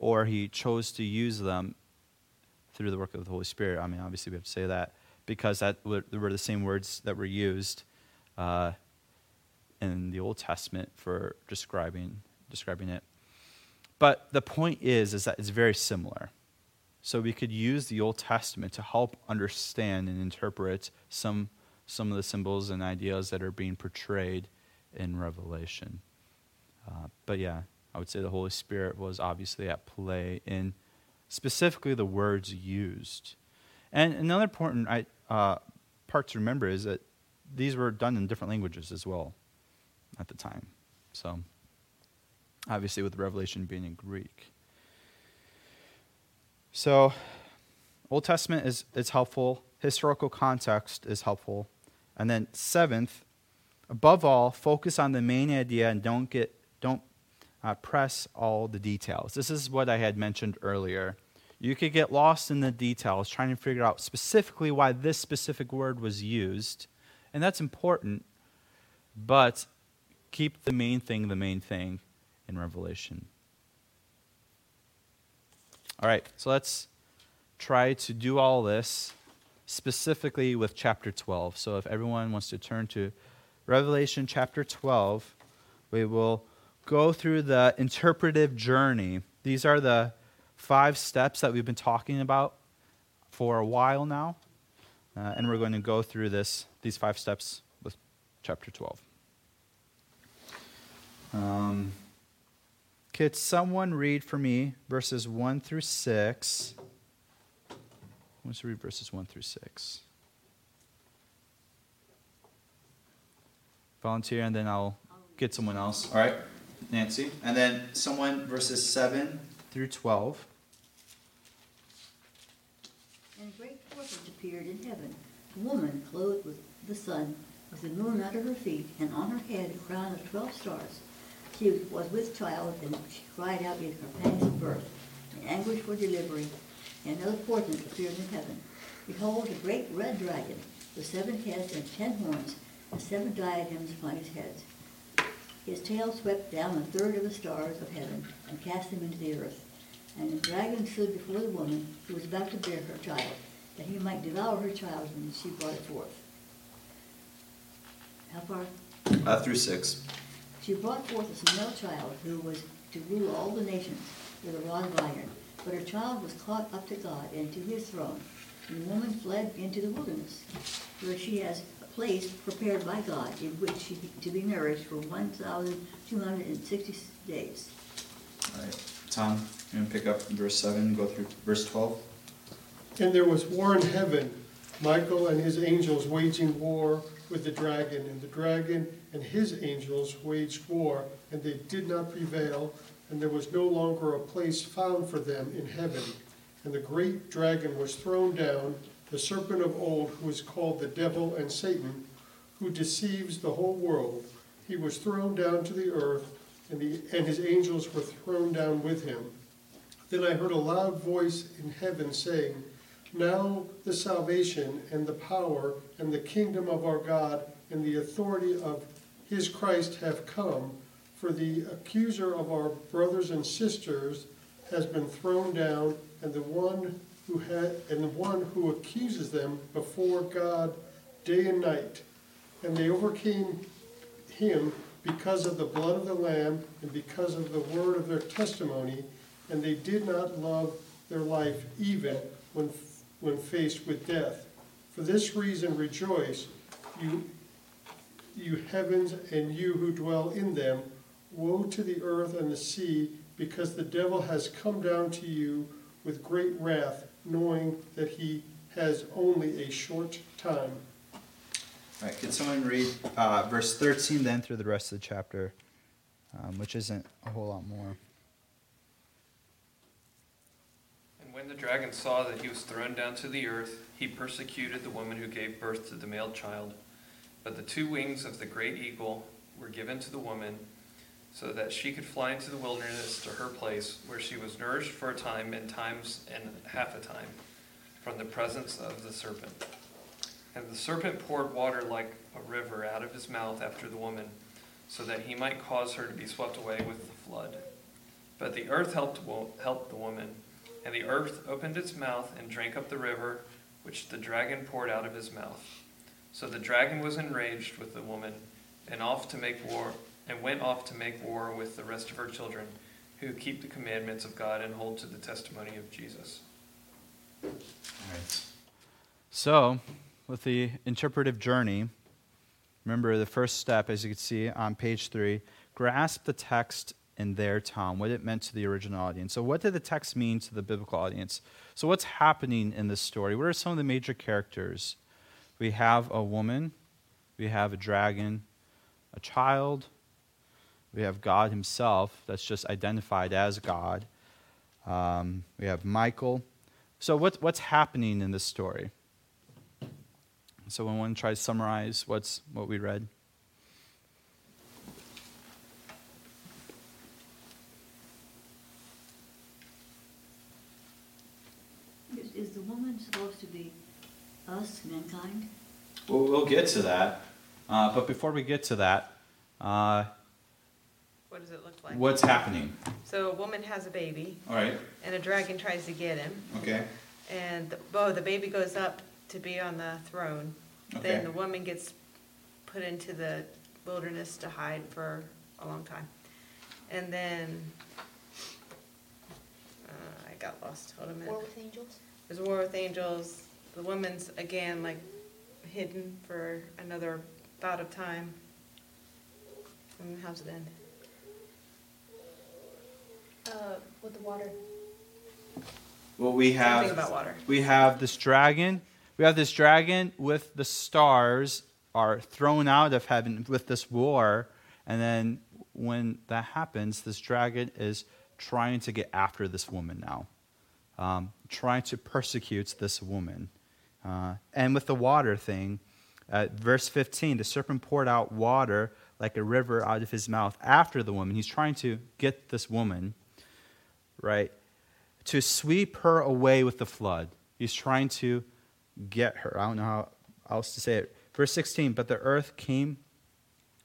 or he chose to use them through the work of the Holy Spirit. I mean, obviously we have to say that because that were the same words that were used in the Old Testament for describing it. But the point is that it's very similar. So we could use the Old Testament to help understand and interpret some of the symbols and ideas that are being portrayed in Revelation. But yeah, I would say the Holy Spirit was obviously at play in specifically the words used. And another important part to remember is that these were done in different languages as well at the time. So obviously with Revelation being in Greek. So Old Testament is helpful. Historical context is helpful. And then seventh, above all, focus on the main idea and don't press all the details. This is what I had mentioned earlier. You could get lost in the details trying to figure out specifically why this specific word was used. And that's important, but keep the main thing in Revelation. All right, so let's try to do all this specifically with chapter 12. So if everyone wants to turn to Revelation chapter 12, we will go through the interpretive journey. These are the 5 steps that we've been talking about for a while now. And we're going to go through these 5 steps with chapter 12. Could someone read for me verses 1 through 6? Let's read verses 1 through 6. Volunteer, and then I'll get someone else. All right, Nancy. And then someone, verses 7 through 12. And a great portent appeared in heaven, a woman clothed with the sun, with the moon under her feet, and on her head a crown of 12 stars. She was with child, and she cried out in her pangs of birth, in anguish for delivery. And another portent appeared in heaven. Behold, a great red dragon, with 7 heads and 10 horns, and 7 diadems upon his heads. His tail swept down 1/3 of the stars of heaven and cast them into the earth. And the dragon stood before the woman who was about to bear her child, that he might devour her child when she brought it forth. How far? Through 6. She brought forth a female child who was to rule all the nations with a rod of iron. But her child was caught up to God and to his throne. And the woman fled into the wilderness, where she has place prepared by God in which she to be nourished for 1,260 days. All right. Tom, you want to pick up verse 7, go through verse 12? And there was war in heaven, Michael and his angels waging war with the dragon, and the dragon and his angels waged war, and they did not prevail, and there was no longer a place found for them in heaven. And the great dragon was thrown down, the serpent of old, who is called the devil and Satan, who deceives the whole world. He was thrown down to the earth, and his angels were thrown down with him. Then I heard a loud voice in heaven saying, "Now the salvation and the power and the kingdom of our God and the authority of his Christ have come, for the accuser of our brothers and sisters has been thrown down, and the one who accuses them before God day and night. And they overcame him because of the blood of the Lamb and because of the word of their testimony, and they did not love their life even when faced with death. For this reason rejoice, you heavens and you who dwell in them. Woe to the earth and the sea, because the devil has come down to you with great wrath, knowing that he has only a short time." All right, could someone read verse 13 then through the rest of the chapter, which isn't a whole lot more. And when the dragon saw that he was thrown down to the earth, he persecuted the woman who gave birth to the male child. But the two wings of the great eagle were given to the woman so that she could fly into the wilderness to her place where she was nourished for a time and times and half a time from the presence of the serpent. And the serpent poured water like a river out of his mouth after the woman so that he might cause her to be swept away with the flood. But the earth helped the woman, and the earth opened its mouth and drank up the river which the dragon poured out of his mouth. So the dragon was enraged with the woman and went off to make war with the rest of her children who keep the commandments of God and hold to the testimony of Jesus. All right. So, with the interpretive journey, remember the first step, as you can see on page 3, grasp the text in their time, what it meant to the original audience. So what did the text mean to the biblical audience? So what's happening in this story? What are some of the major characters? We have a woman, we have a dragon, a child, we have God himself, that's just identified as God. We have Michael. So what's happening in this story? So when one tries to summarize what we read. Is the woman supposed to be us, mankind? Well, we'll get to that. But before we get to that, what does it look like? What's happening? So a woman has a baby. All right. And a dragon tries to get him. Okay. And the baby goes up to be on the throne. Okay. Then the woman gets put into the wilderness to hide for a long time. And then I got lost. Hold a minute. War with angels? There's a war with angels. The woman's, again, like hidden for another bout of time. And how's it end? With the water. Well, we have this dragon. We have this dragon with the stars are thrown out of heaven with this war. And then when that happens, this dragon is trying to get after this woman now. Trying to persecute this woman. And with the water thing, verse 15, the serpent poured out water like a river out of his mouth after the woman. He's trying to get this woman, right, to sweep her away with the flood. He's trying to get her. I don't know how else to say it. Verse 16, but the earth came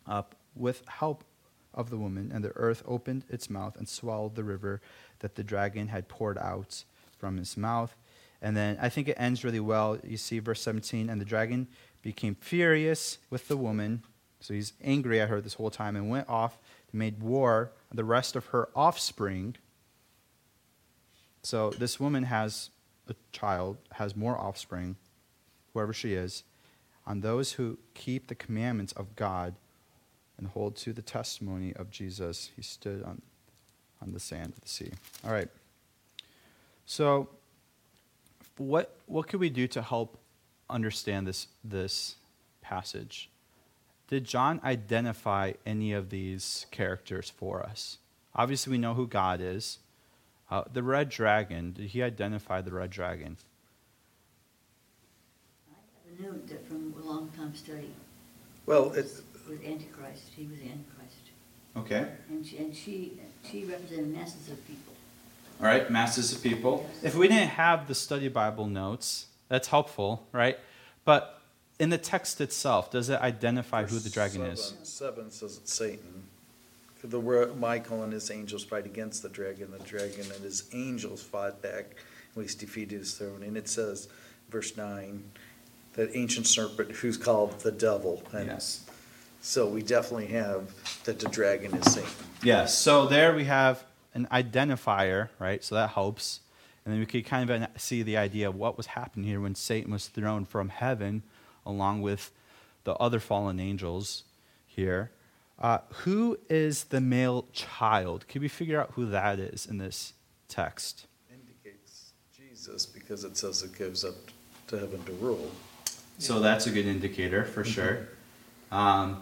up with help of the woman, and the earth opened its mouth and swallowed the river that the dragon had poured out from his mouth. And then I think it ends really well. You see verse 17, and the dragon became furious with the woman. So he's angry at her this whole time and went off and made war on the rest of her offspring. So this woman has a child, has more offspring, whoever she is, on those who keep the commandments of God and hold to the testimony of Jesus. He stood on the sand of the sea. All right. So what could we do to help understand this passage? Did John identify any of these characters for us? Obviously, we know who God is. The red dragon, did he identify the red dragon? I never knew that from a long time study. Well, it was Antichrist. He was Antichrist. Okay. And she represented masses of people. All right, masses of people. Yes. If we didn't have the study Bible notes, that's helpful, right? But in the text itself, does it identify who the dragon is? 7 says it's Satan. The word Michael and his angels fight against the dragon. The dragon and his angels fought back, and he's defeated his throne. And it says, verse 9, that ancient serpent who's called the devil. And yes. So we definitely have that the dragon is Satan. Yes. So there we have an identifier, right? So that helps. And then we could kind of see the idea of what was happening here when Satan was thrown from heaven along with the other fallen angels here. Who is the male child? Can we figure out who that is in this text? Indicates Jesus because it says it goes up to heaven to rule. So that's a good indicator for sure. And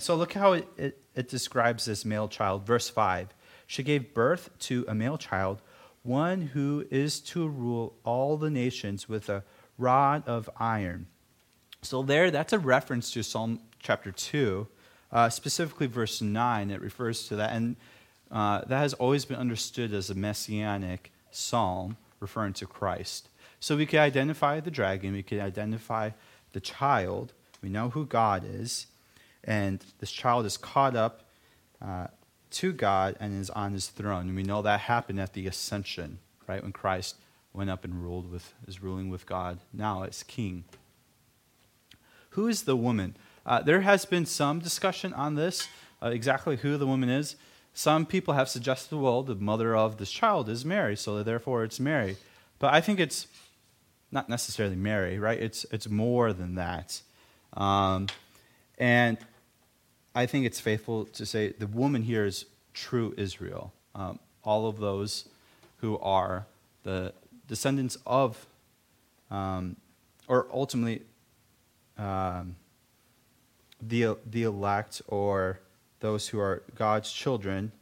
so look how it describes this male child. Verse 5, she gave birth to a male child one who is to rule all the nations with a rod of iron. So there, that's a reference to Psalm chapter 2, specifically verse 9. It refers to that, and that has always been understood as a messianic psalm referring to Christ. So we could identify the dragon, we could identify the child, we know who God is, and this child is caught up to God and is on his throne. And we know that happened at the ascension, right, when Christ went up and is ruling with God now as king. Who is the woman? There has been some discussion on this, exactly who the woman is. Some people have suggested, well, the mother of this child is Mary, so therefore it's Mary. But I think it's not necessarily Mary, right? It's more than that. And I think it's faithful to say the woman here is true Israel. All of those who are the descendants of, or ultimately the elect, or those who are God's children,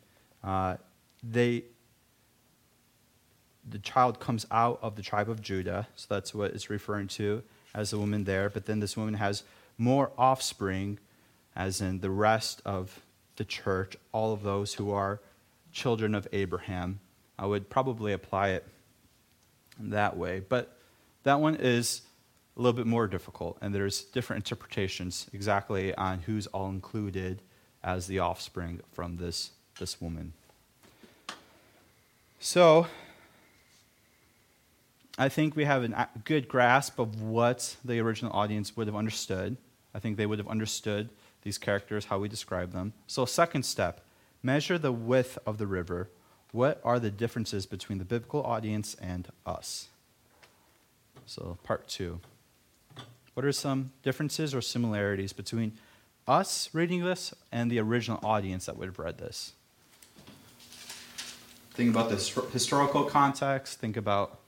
the child comes out of the tribe of Judah, so that's what it's referring to as the woman there. But then this woman has more offspring, as in the rest of the church, all of those who are children of Abraham. I would probably apply it that way, but that one is a little bit more difficult, and there's different interpretations exactly on who's all included as the offspring from this woman. So I think we have a good grasp of what the original audience would have understood. I think they would have understood these characters, how we describe them. So second step, measure the width of the river. What are the differences between the biblical audience and us? So part two. What are some differences or similarities between us reading this and the original audience that would have read this? Think about the historical context. Think about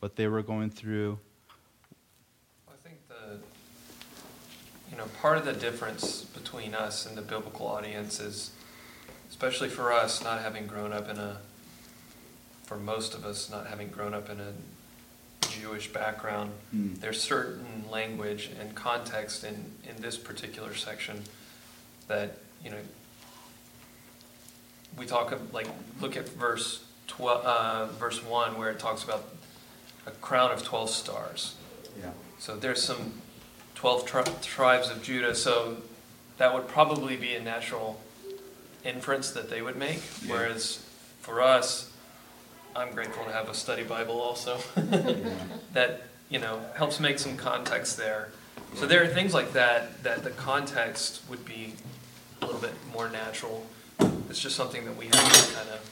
what they were going through. I think part of the difference between us and the biblical audience is, especially for us, for most of us, not having grown up in a Jewish background, there's certain language and context in this particular section that, we talk of, look at verse 1, where it talks about a crown of 12 stars. Yeah. So there's some 12 tribes of Judah, so that would probably be a natural inference that they would make, whereas for us, I'm grateful to have a study Bible also that, helps make some context there. So there are things like that the context would be a little bit more natural. It's just something that we have to kind of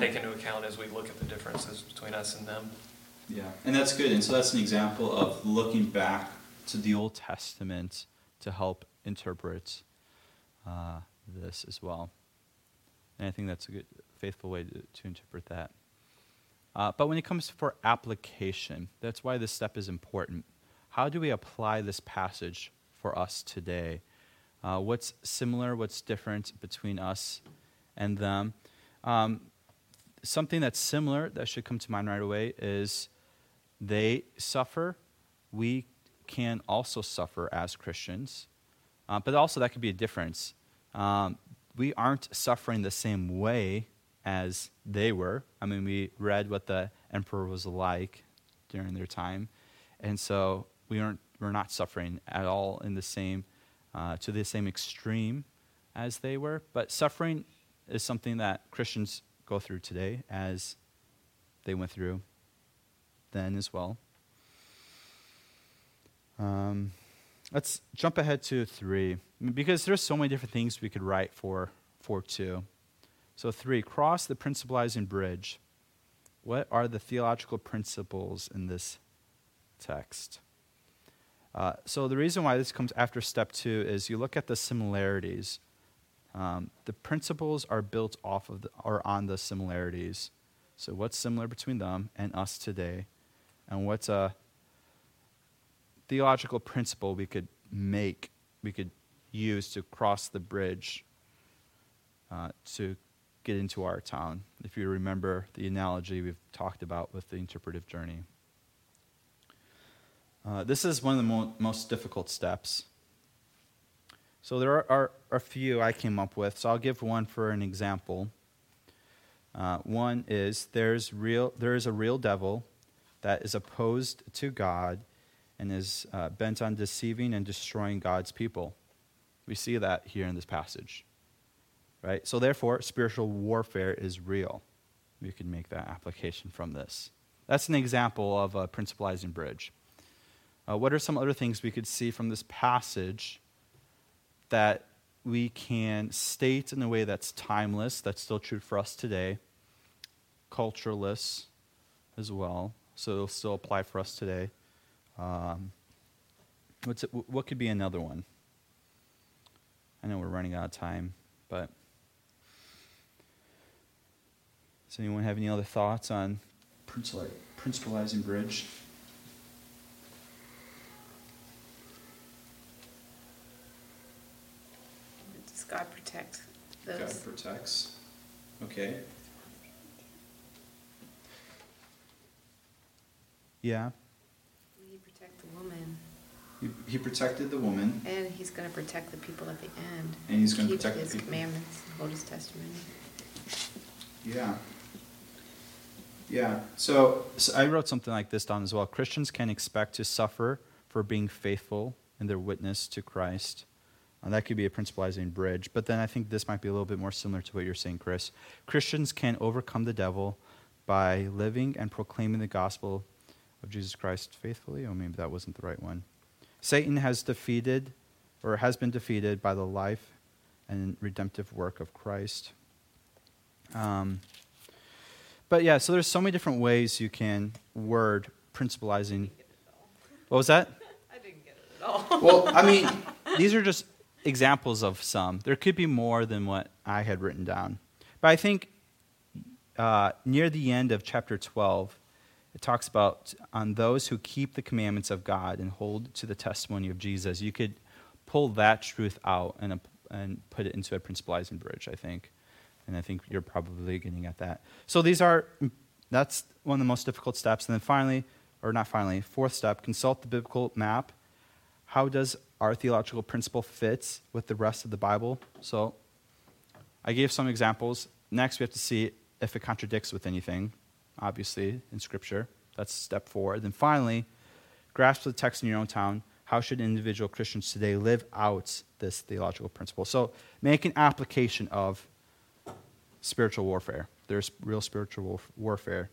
take into account as we look at the differences between us and them. Yeah, and that's good. And so that's an example of looking back to the Old Testament to help interpret this as well. And I think that's a good, faithful way to interpret that. But when it comes for application, that's why this step is important. How do we apply this passage for us today? What's similar, what's different between us and them? Something that's similar that should come to mind right away is they suffer. We can also suffer as Christians. But also that could be a difference. We aren't suffering the same way as they were. I mean, we read what the emperor was like during their time. And so we're not suffering at all in the same to the same extreme as they were. But suffering is something that Christians go through today as they went through then as well. Let's jump ahead to 3, because there's so many different things we could write for 2. So 3, cross the principalizing bridge. What are the theological principles in this text? So the reason why this comes after step 2 is you look at the similarities. The principles are built off of or on the similarities. So what's similar between them and us today? And what's a theological principle we could use to cross the bridge to get into our town, if you remember the analogy we've talked about with the interpretive journey. This is one of the most difficult steps. So there are a few I came up with, so I'll give one for an example. One is there is a real devil that is opposed to God and is bent on deceiving and destroying God's people. We see that here in this passage, right? So therefore, spiritual warfare is real. We can make that application from this. That's an example of a principalizing bridge. What are some other things we could see from this passage that we can state in a way that's timeless, that's still true for us today, cultureless as well, so it'll still apply for us today? What could be another one? I know we're running out of time, but does anyone have any other thoughts on principalizing bridge? God protects those. God protects. Okay. Yeah. He protected the woman. He protected the woman. And he's going to protect the people at the end. And he's going to protect his commandments and hold his testimony. Yeah. Yeah. So I wrote something like this down as well. Christians can expect to suffer for being faithful in their witness to Christ. And that could be a principalizing bridge. But then I think this might be a little bit more similar to what you're saying, Chris. Christians can overcome the devil by living and proclaiming the gospel of Jesus Christ faithfully. Oh, maybe that wasn't the right one. Satan has been defeated by the life and redemptive work of Christ. But yeah, so there's so many different ways you can word principalizing. What was that? I didn't get it at all. Well, I mean, these are just examples of some. There could be more than what I had written down. But I think near the end of chapter 12, it talks about on those who keep the commandments of God and hold to the testimony of Jesus. You could pull that truth out and put it into a principalizing bridge, I think. And I think you're probably getting at that. So that's one of the most difficult steps. And then fourth step, consult the biblical map. How does our theological principle fits with the rest of the Bible? So I gave some examples. Next, we have to see if it contradicts with anything, obviously, in Scripture. That's step 4. Then finally, grasp the text in your own town. How should individual Christians today live out this theological principle? So make an application of spiritual warfare. There's real spiritual warfare.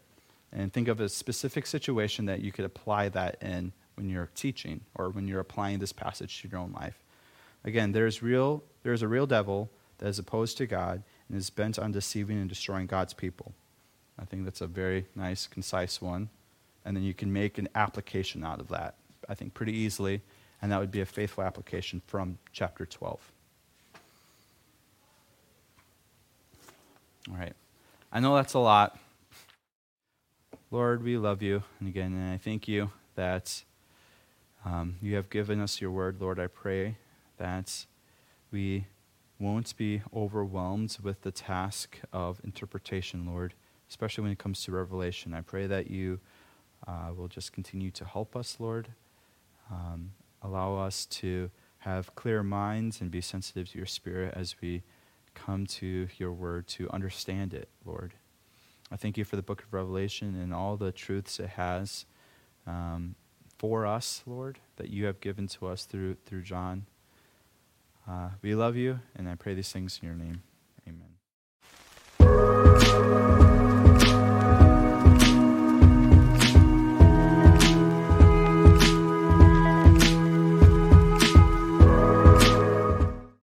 And think of a specific situation that you could apply that in when you're teaching or when you're applying this passage to your own life. Again, there's a real devil that is opposed to God and is bent on deceiving and destroying God's people. I think that's a very nice, concise one. And then you can make an application out of that, I think, pretty easily. And that would be a faithful application from chapter 12. All right. I know that's a lot. Lord, we love you. And again, and I thank you that you have given us your word, Lord. I pray that we won't be overwhelmed with the task of interpretation, Lord, especially when it comes to Revelation. I pray that you will just continue to help us, Lord. Allow us to have clear minds and be sensitive to your spirit as we come to your word to understand it, Lord. I thank you for the book of Revelation and all the truths it has for us, Lord, that you have given to us through John. We love you, and I pray these things in your name.